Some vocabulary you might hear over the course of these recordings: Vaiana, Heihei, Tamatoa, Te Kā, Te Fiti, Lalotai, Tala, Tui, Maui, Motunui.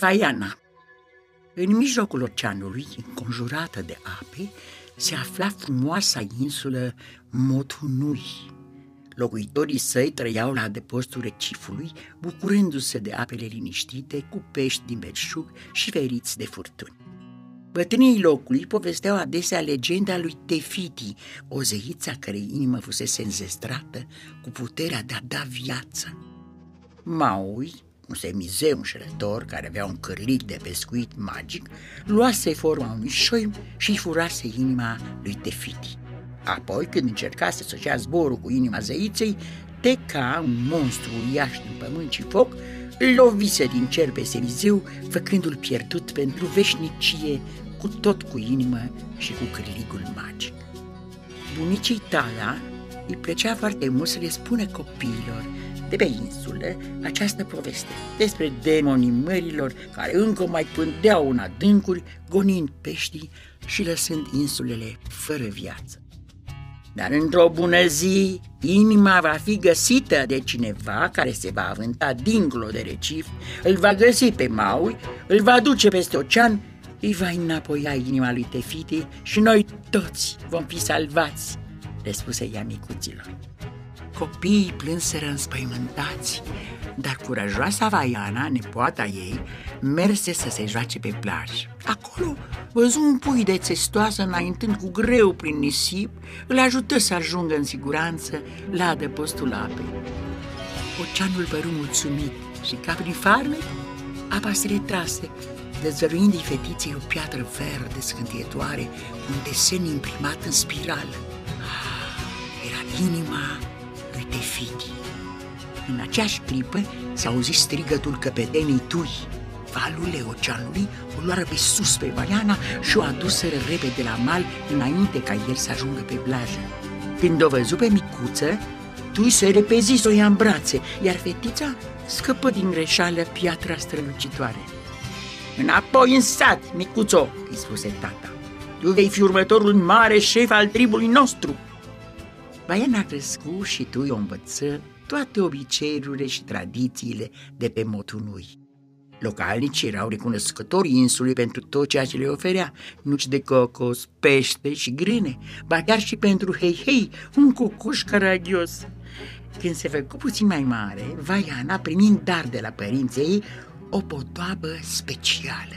Vaiana. În mijlocul oceanului, înconjurată de ape, se afla frumoasa insulă Motunui. Locuitorii săi trăiau la adăpostul recifului, bucurându-se de apele liniștite, cu pești din belșug și feriți de furtuni. Bătrânii locului povesteau adesea legenda lui Te Fiti, o zeiță a cărei inimă fusese înzestrată cu puterea de a da viață. Maui, un semizeu înșelător care avea un cârlig de pescuit magic, luase forma unui șoim și-i furase inima lui Te Fiti. Apoi, când încercase să-și ia zborul cu inima zeiței, Te Kā, un monstru uriaș din pământ și foc, lovise din cer pe semizeu, făcându-l pierdut pentru veșnicie, cu tot cu inimă și cu cârligul magic. Bunicii Tala îi plăcea foarte mult să le spună copiilor de pe insule această poveste despre demonii mărilor care încă mai pândeau în adâncuri, gonind peștii și lăsând insulele fără viață. Dar într-o bună zi, inima va fi găsită de cineva care se va avânta dincolo de recif, îl va găsi pe Maui, îl va duce peste ocean, îi va înapoia inima lui Te Fiti și noi toți vom fi salvați, le spuse ea micuților. Copiii plânseră înspăimântați, dar curajoasa Vaiana, nepoata ei, merse să se joace pe plajă. Acolo văzu un pui de țestoasă înaintând cu greu prin nisip, îl ajută să ajungă în siguranță la adăpostul apei. Oceanul păru mulțumit și, ca prin farmec, apa se retrase, dezvăluindu-i fetiței o piatră verde scântietoare cu un desen imprimat în spirală. Era inima lui Te Fiti. În aceeași clipă s-a auzit strigătul căpetenii tui. Valurile oceanului o luară pe sus pe Vaiana și o aduseră repede la mal înainte ca el să ajungă pe plajă. Când o văzu pe micuță, tui se repezi să o ia în brațe, iar fetița scăpă din greșeală piatra strălucitoare. "Înapoi în sat, micuțo," îi spuse tata. "Tu vei fi următorul mare șef al tribului nostru." Vaiana crescu și tui o învăță toate obiceiurile și tradițiile de pe Motunui. Localnici erau recunoscători insulei pentru tot ceea ce le oferea, nuci de cocos, pește și grâne, ba chiar și pentru Heihei, un cocoș caragios. Când se făcu puțin mai mare, Vaiana, primind dar de la părinții ei, o podoabă specială.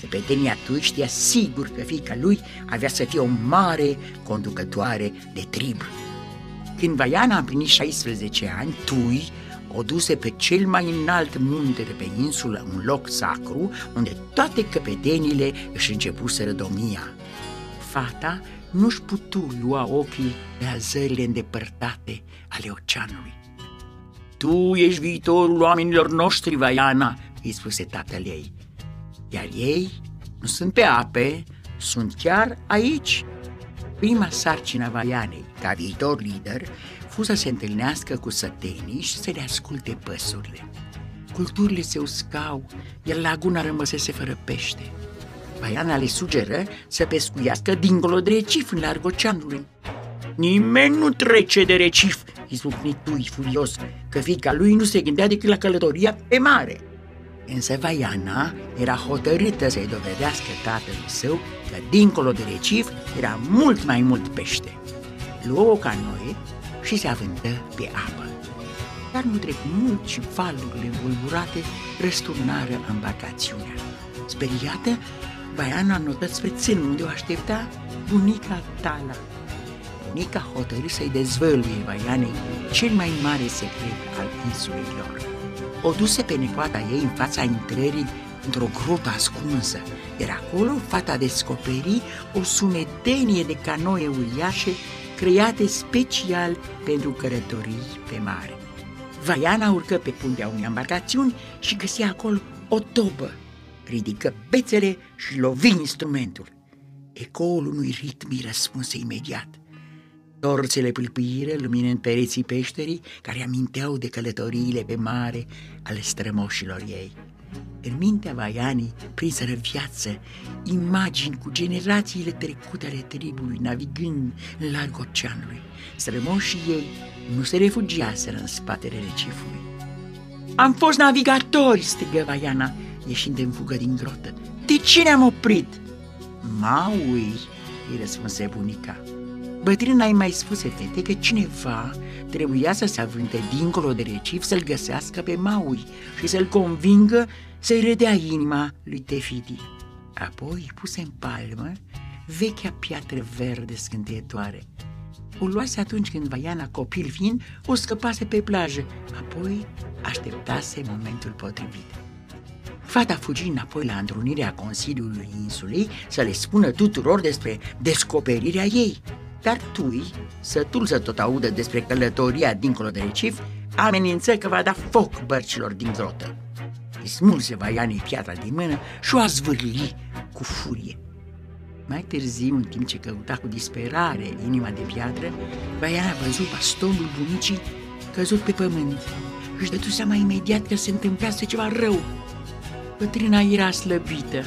Căpetenia tui știa sigur că fiica lui avea să fie o mare conducătoare de trib. Când Vaiana a împlinit 16 ani, tui o duse pe cel mai înalt munte de pe insulă, un loc sacru, unde toate căpetenile își începuseră domnia. Fata nu-și putu lua ochii de la zările îndepărtate ale oceanului. "Tu ești viitorul oamenilor noștri, Vaiana," îi spuse tatăl ei, "iar ei nu sunt pe ape, sunt chiar aici." Prima sarcină a Vaianei, ca viitor lider, fu să se întâlnească cu sătenii și să le asculte păsurile. Culturile se uscau, iar laguna rămăsese fără pește. Vaiana le sugeră să pescuiască dincolo de recif, în larg oceanului. "Nimeni nu trece de recif," îi zbucni tui furios, că fiica lui nu se gândea decât la călătoria pe mare. Însă Vaiana era hotărâtă să-i dovedească tatălui său că dincolo de recif era mult mai mult pește. Luă o canoe și se avântă pe apă. Dar nu trec mult și valurile învolburate răsturnară embarcațiunea. Speriată, Vaiana notă spre ținul unde o aștepta bunica Tala. Bunica hotărâ să-i dezvăluie Vaianei cel mai mare secret al insulei lor. O duse pe nepoata ei în fața intrării într-o grotă ascunsă, iar acolo fata descoperi o sumedenie de canoe uriașe create special pentru călătorii pe mare. Vaiana urcă pe puntea unei embarcațiuni și găsi acolo o tobă. Ridică bețele și lovi instrumentul. Ecoul unui ritm îi răspunse imediat. Torțele pâlpâiră, luminând pereții peșterii, care aminteau de călătoriile pe mare ale strămoșilor ei. În mintea Vaianei prinseră viață imagini cu generațiile trecute ale tribului, navigând în larg oceanului. Strămoșii ei nu se refugiaseră în spatele recifului. "Am fost navigatori," strigă Vaiana, ieșind în fugă din grotă. De ce ne-am oprit? Maui, îi răspunse bunica. Bătrâna îi mai spuse fetei că cineva trebuia să se avânte dincolo de recif să-l găsească pe Maui și să-l convingă să-i redea inima lui Te Fiti. Apoi puse în palmă vechea piatră verde scânteietoare. O luase atunci când Vaiana, copil fiind, o scăpase pe plajă, apoi așteptase momentul potrivit. Fata fugi înapoi la întrunirea Consiliului Insulei să le spună tuturor despre descoperirea ei. Dar Tui, sătul să tot audă despre călătoria dincolo de recif, amenință că va da foc bărcilor din grotă. Îi smulse Vaianei piatra din mână și o zvârli cu furie. Mai târziu, în timp ce căuta cu disperare inima de piatră, Vaiana a văzut bastonul bunicii căzut pe pământ. Își dădu seama imediat că se întâmplase ceva rău. Bătrâna era slăbită,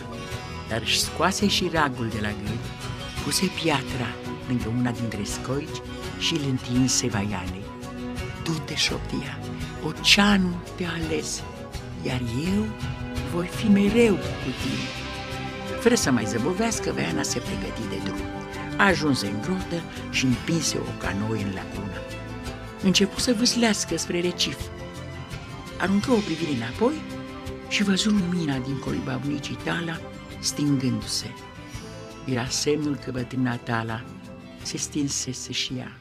dar își scoase și ragul de la gât, puse piatra lângă una dintre scoici și îl întinse Vaianei. Du-te, șoptia, oceanul te-a ales, iar eu voi fi mereu cu tine. Fără să mai zăbovească, Vaiana se pregăti de drum. Ajunse în grotă și împinse o canoe în lacună. Începu să vâslească spre recif. Aruncă o privire înapoi și văzu lumina din coliba bunicii Tala stingându-se. Era semnul că bătrâna Tala se stinsese și ea.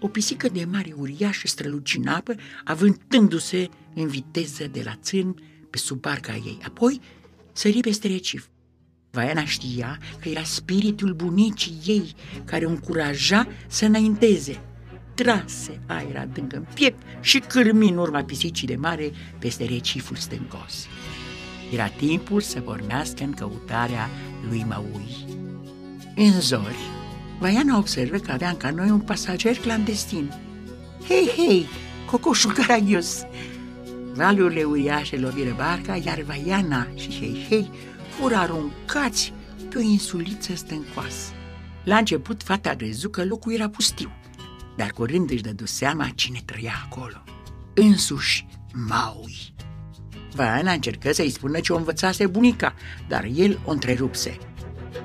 O pisică de mare uriașă străluci în apă, avântându-se în viteză de la țân pe sub barca ei. Apoi sări peste recif. Vaiana știa că era spiritul bunicii ei care o încuraja să înainteze. Trase aer adânc în piept și cârmi în urma pisicii de mare peste reciful stâncos. Era timpul să pornească în căutarea lui Maui. În zori, Vaiana observă că avea în canoe un pasager clandestin. Heihei, cocoșul caragios! Valurile uriașe loviră barca, iar Vaiana și Heihei fură aruncați pe o insuliță stâncoasă. La început, fata crezu că locul era pustiu, dar curând își dădu seama cine trăia acolo. Însuși Maui. Vaiana încercă să-i spună ce o învățase bunica, dar el o întrerupse.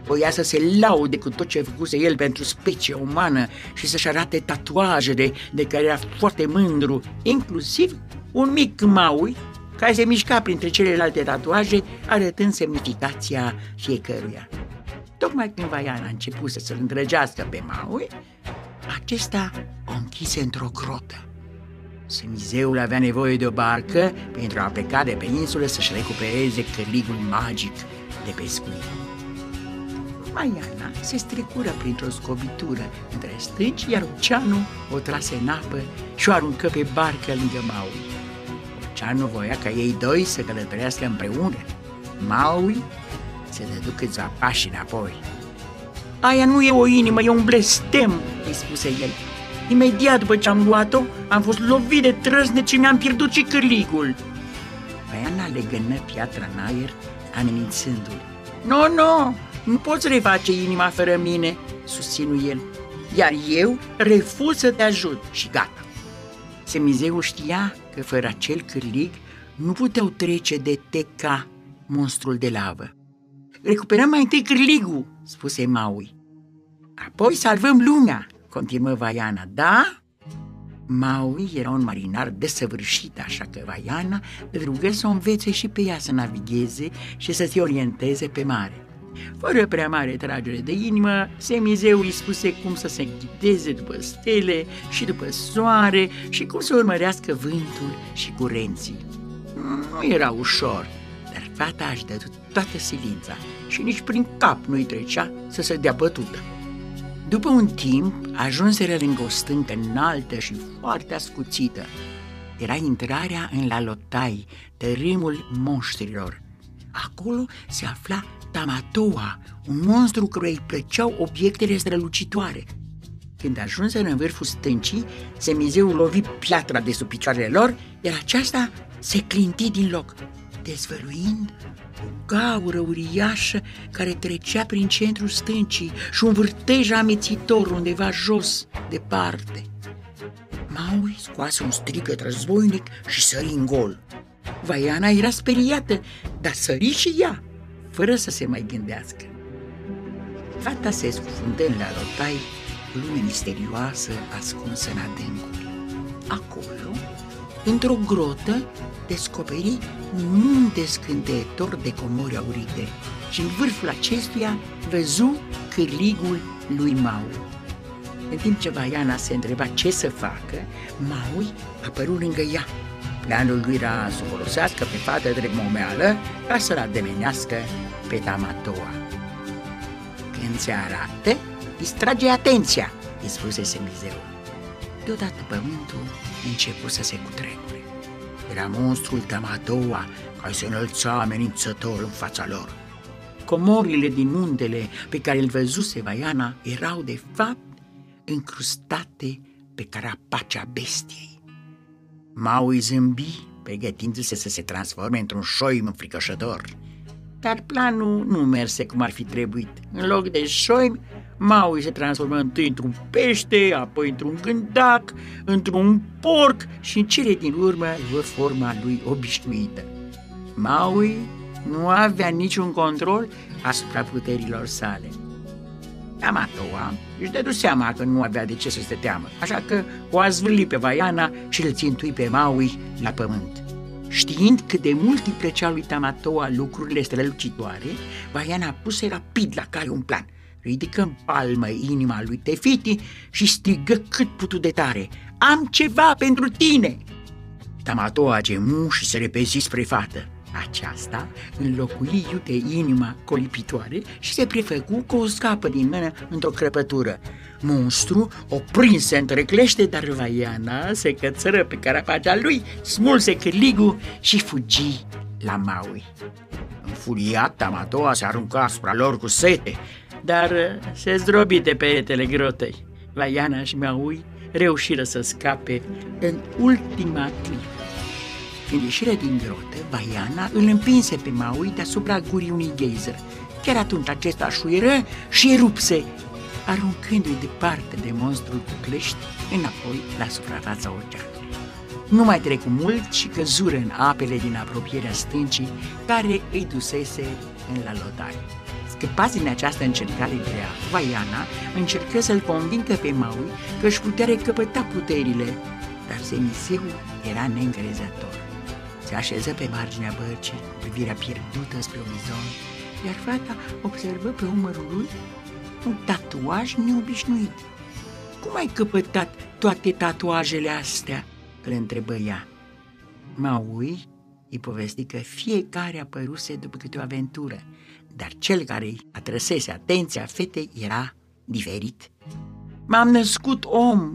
Voia să se laude cu tot ce făcuse el pentru specia umană și să-și arate tatuajele de care era foarte mândru, inclusiv un mic Maui care se mișca printre celelalte tatuaje, arătând semnificația fiecăruia. Tocmai când Vaiana a început să se îndrăgească pe Maui, acesta o închise într-o grotă. Semizeul avea nevoie de o barcă pentru a pleca de pe insulă să-și recupereze cărligul magic de pescuit. Vaiana se strecură printr-o scobitură între stânci, iar oceanul o trase în apă și o aruncă pe barcă lângă Maui. Oceanul voia ca ei doi să călătorească împreună. Maui se dădu câțiva pași înapoi. Aia nu e o inimă, e un blestem, îi spuse el. Imediat după ce am luat-o, am fost lovit de trăsne și mi-am pierdut și cârligul. Vaiana legănă piatra în aer, amenințându-l. Nu, nu poți reface inima fără mine, susținu el, iar eu refuz să te ajut și gata. Semizeul știa că fără acel cârlig nu puteau trece de Te Kā, monstrul de lavă. Recuperăm mai întâi cârligul, spuse Maui. Apoi salvăm lumea, continuă Vaiana, da? Maui era un marinar desăvârșit, așa că Vaiana îl rugă să o învețe și pe ea să navigheze și să se orienteze pe mare. Fără prea mare tragere de inimă, semizeul îi spuse cum să se ghideze după stele și după soare și cum să urmărească vântul și curenții. Nu era ușor, dar fata își dădu toată silința și nici prin cap nu-i trecea să se dea bătută. După un timp, ajunseră lângă o stâncă înaltă și foarte ascuțită. Era intrarea în Lalotai, tărâmul monștrilor. Acolo se afla Tamatoa, un monstru căruia îi plăceau obiectele strălucitoare. Când ajunseră în vârful stâncii, semizeul lovi piatra de sub picioarele lor, iar aceasta se clinti din loc, dezvăluind o gaură uriașă care trecea prin centrul stâncii și un vârtej amețitor undeva jos, departe. Maui scoase un strigăt războinic și sări în gol. Vaiana era speriată, dar sări și ea, fără să se mai gândească. Fata se scufundă în Lalotai, lume misterioasă ascunsă în adâncuri. Acolo, într-o grotă, descoperi un munte scânteitor de comori aurite și în vârful acestuia văzu cârligul lui Maui. În timp ce Vaiana se întreba ce să facă, Maui apăru lângă ea. Planul lui era să o folosească pe fată drept momeală ca să-l ademenească pe Tamatoa. Când se arată, distrage atenția, îi spusese mizeul. Deodată pământul începu să se cutremure. Era monstrul Tamatoa care se înălța amenințător în fața lor. Comorile din muntele pe care îl văzuse Vaiana erau, de fapt, încrustate pe carapacea bestiei. Maui zâmbi, pregătindu-se să se transforme într-un șoim înfricoșător. Dar planul nu merse cum ar fi trebuit. În loc de șoim, Maui se transformă întâi într-un pește, apoi într-un gândac, într-un porc și în cele din urmă luă forma lui obișnuită. Maui nu avea niciun control asupra puterilor sale. Tamatoa își dădu seama că nu avea de ce să se teamă, așa că o a zvârli pe Vaiana și îl țintui pe Maui la pământ. Știind cât de mult îi plăceau lui Tamatoa lucrurile strălucitoare, Vaiana puse rapid la cale un plan. Ridică în palmă inima lui Te Fiti și strigă cât putu de tare: "Am ceva pentru tine!" Tamatoa gemu și se repezi spre fată. Aceasta înlocui iute inima colipitoare și se prefăcu că o scapă din mână într-o crăpătură. Monstru o prinse între clește, dar Vaiana se cățără pe carapacea lui, smulse cârligul și fugi la Maui. Înfuriat, Tamatoa se arunca asupra lor cu sete, dar se zdrobi de peretele grotei. Vaiana și Maui reușiră să scape în ultima clipă. În ieșirea din grotă, Vaiana îl împinse pe Maui deasupra gurii unui geizer. Chiar atunci acesta șuieră și erupse, aruncându-i departe de monstrul cu clești înapoi la suprafața oceanului. Nu mai trecu mult și căzură în apele din apropierea stâncii care îi dusese în Lalotai. Scăpați din această încercare grea, Vaiana încercă să-l convingă pe Maui că își putea recăpăta puterile, dar semiseul era neîncrezător. Se așeză pe marginea bărcii, cu privirea pierdută spre orizont, iar fata observă pe umărul lui un tatuaj neobișnuit. "Cum ai căpătat toate tatuajele astea?" îl întrebă ea. Maui îi povesti că fiecare apăruse după câte o aventură, dar cel care îi atrăsese atenția fetei era diferit. "M-am născut om,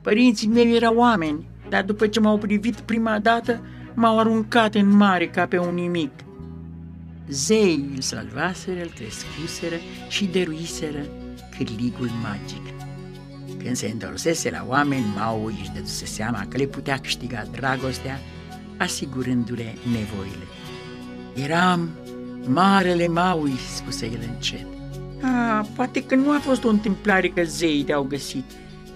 părinții mei erau oameni, dar după ce m-au privit prima dată, m-au aruncat în mare ca pe un nimic." Zeii îl salvaseră, îl crescuseră și dăruiseră cârligul magic. Când se întorsese la oameni, Maui își dăduse seama că le putea câștiga dragostea, asigurându-le nevoile. "Eram marele Maui," spuse el încet. "Poate că nu a fost o întâmplare că zeii te-au găsit.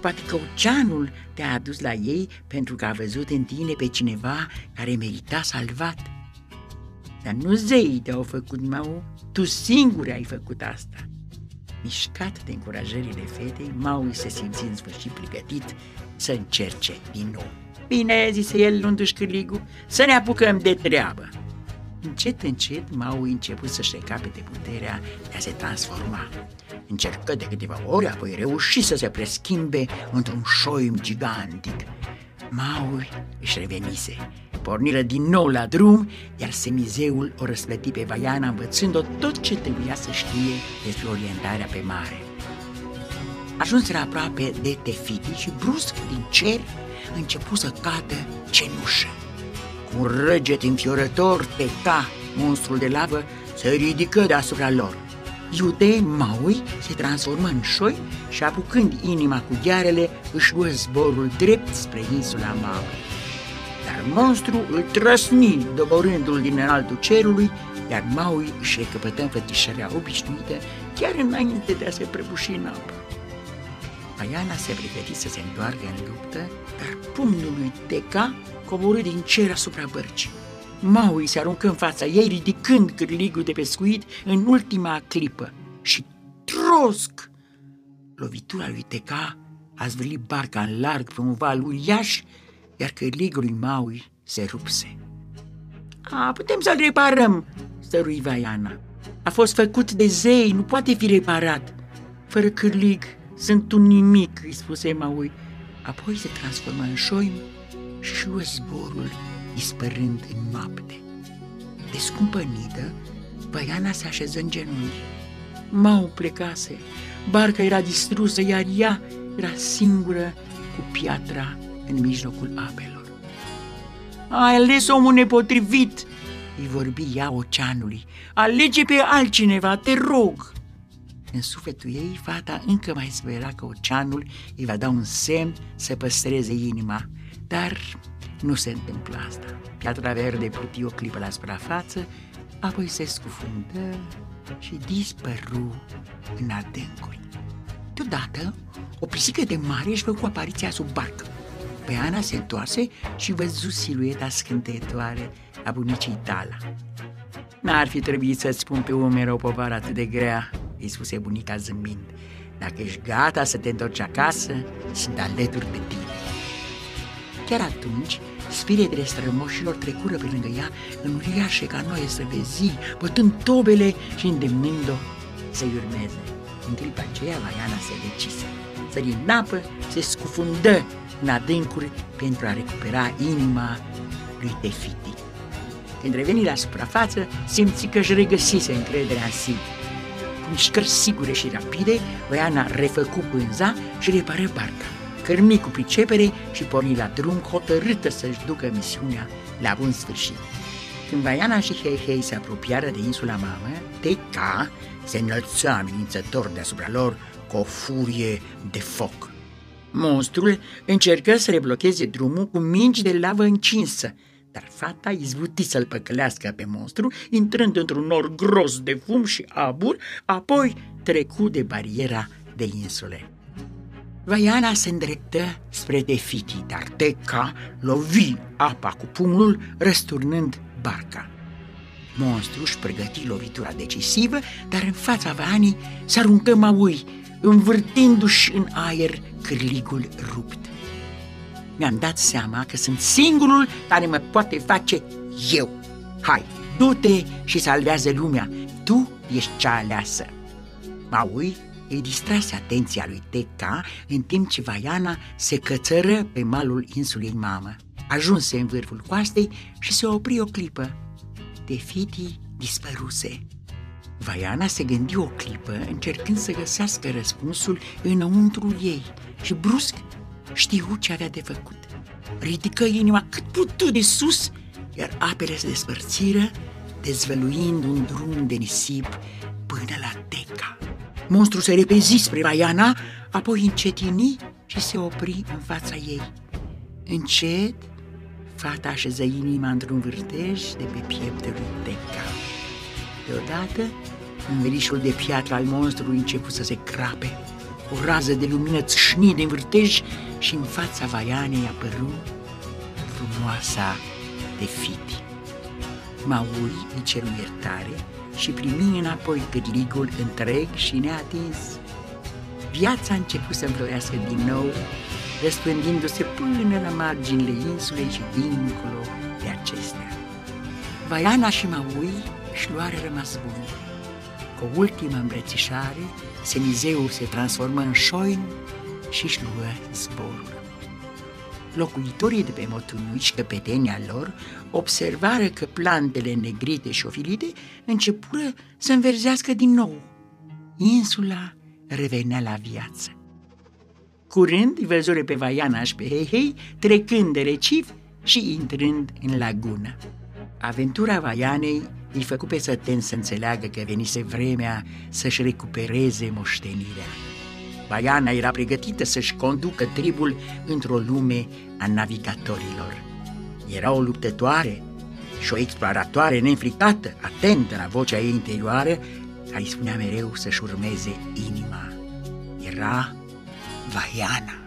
Poate că oceanul te-a adus la ei pentru că a văzut în tine pe cineva care merita salvat. Dar nu zeii te-au făcut, Maui, tu singur ai făcut asta." Mișcat de încurajările fetei, Maui se simți în sfârșit pregătit să încerce din nou. "Bine," zise el luându-și cârligul, "să ne apucăm de treabă." Încet, încet, Maui început să-și recapete puterea de a se transforma. Încercă de câteva ori, apoi reuși să se preschimbe într-un șoim gigantic. Maui își revenise. Porniră din nou la drum, iar semizeul o răsplăti pe Vaiana, învățând-o tot ce trebuia să știe despre orientarea pe mare. Ajunseră aproape de Te Fiti și brusc din cer începu să cadă cenușă. Cu un răget înfiorător, Te Kā, monstrul de lavă, se ridică deasupra lor. Iute, Maui se transformă în șoi și, apucând inima cu ghearele, își luă zborul drept spre insula Maui. Dar monstru îl trăsni, doborându-l din înaltul cerului, iar Maui își recăpătă înfățișarea obișnuită chiar înainte de a se prăbuși în apă. Vaiana se pregăti să se întoarcă în luptă, dar pumnul lui Te Kā coborî din cer asupra bărcii. Maui se aruncă în fața ei, ridicând cârligul de pescuit în ultima clipă și trosc! Lovitura lui Te Kā a zvârlit barca în larg pe un val uriaș, iar cârligul lui Maui se rupse. A, putem să-l reparăm!" stărui Vaiana. A fost făcut de zei, nu poate fi reparat. Fără cârlig sunt un nimic," îi spuse Maui. Apoi se transformă în șoim și o zborul, dispărând în noapte. Descumpănită, Vaiana se așeză în genunchi. Maui plecase, barca era distrusă, iar ea era singură cu piatra în mijlocul apelor. Ai ales omul nepotrivit!" îi vorbi ea oceanului. Alege pe altcineva, te rog!" În sufletul ei, fata încă mai spera că oceanul îi va da un semn să păstreze inima, dar nu se întâmplă asta. Piatra verde pluti o clipă la suprafață, apoi se scufundă și dispăru în adâncuri. Deodată, o pisică de mare își făcu apariția sub barcă. Vaiana se întoarse și văzu silueta scânteietoare a bunicii Tala. N-ar fi trebuit să-ți pun pe umeri o povară atât de grea," îi spuse bunica zâmbind. Dacă ești gata să te întorci acasă, sunt alături de tine." Chiar atunci, spiritele strămoșilor trecură pe lângă ea în uriașe canoe străvezii, bătând tobele și îndemnând-o să-i urmeze. În clipa aceea, Vaiana se decise. Sări în apă, se scufundă în adâncuri pentru a recupera inima lui Te Fiti. Când reveni la suprafață, simți că își regăsise încrederea în sine. Cu mișcări sigure și rapide, Vaiana refăcu pânza și repară barca, cărmi cu pricepere și porni la drum, hotărâtă să-și ducă misiunea la bun sfârșit. Când Vaiana și Heihei se apropiară de insula mamă, Te Kā se înălța amenințător deasupra lor cu o furie de foc. Monstrul încercă să reblocheze drumul cu mingi de lavă încinsă, dar fata izbuti să-l păcălească pe monstru, intrând într-un nor gros de fum și abur, apoi trecu de bariera de insule. Vaiana se îndreptă spre Te Fiti, dar Te Kā lovi apa cu pumnul, răsturnând barca. Monstru își pregăti lovitura decisivă, dar în fața Vaianei se aruncă Maui, învârtindu-și în aer cârligul rupt. Mi-am dat seama că sunt singurul care mă poate face eu. Hai, du-te și salvează lumea. Tu ești cea aleasă. Maui îi distrase atenția lui Te Kā în timp ce Vaiana se cățără pe malul insulei mamă. Ajunse în vârful coastei și se opri o clipă. Te Fiti dispăruse. Vaiana se gândi o clipă, încercând să găsească răspunsul înăuntrul ei și brusc știu ce avea de făcut. Ridică inima cât putu de sus, iar apele se despărțiră, dezvăluind un drum de nisip până la Te Kā. Monstrul se repezi spre Vaiana, apoi încetini și se opri în fața ei. Încet, fata așeză inima într-un vârtej de pe pieptul lui Te Kā. Deodată, învelișul de piatră al monstrului început să se crape. O rază de lumină țâșni din vârtej și în fața Vaianei apăru frumoasa Te Fiti. Maui îi ceru iertare și primi înapoi cârligul întreg și neatins. Viața a început să înflorească din nou, răspândindu-se până la marginile insulei și dincolo de acestea. Vaiana și Maui își luară rămas bun. Cu o ultimă îmbrățișare, semizeul se transformă în șoin și-și luă zborul. Locuitorii de pe Motunui și căpetenia lor observară că plantele negrite și ofilite începură să înverzească din nou. Insula revenea la viață. Curând îi văzură pe Vaiana și pe Heihei, trecând de recif și intrând în lagună. Aventura Vaianei îi făcu pe săten să înțeleagă că venise vremea să-și recupereze moștenirea. Vaiana era pregătită să-și conducă tribul într-o lume a navigatorilor. Era o luptătoare și o exploratoare neînfricată, atentă la vocea ei interioară, care îi spunea mereu să-și urmeze inima. Era Vaiana.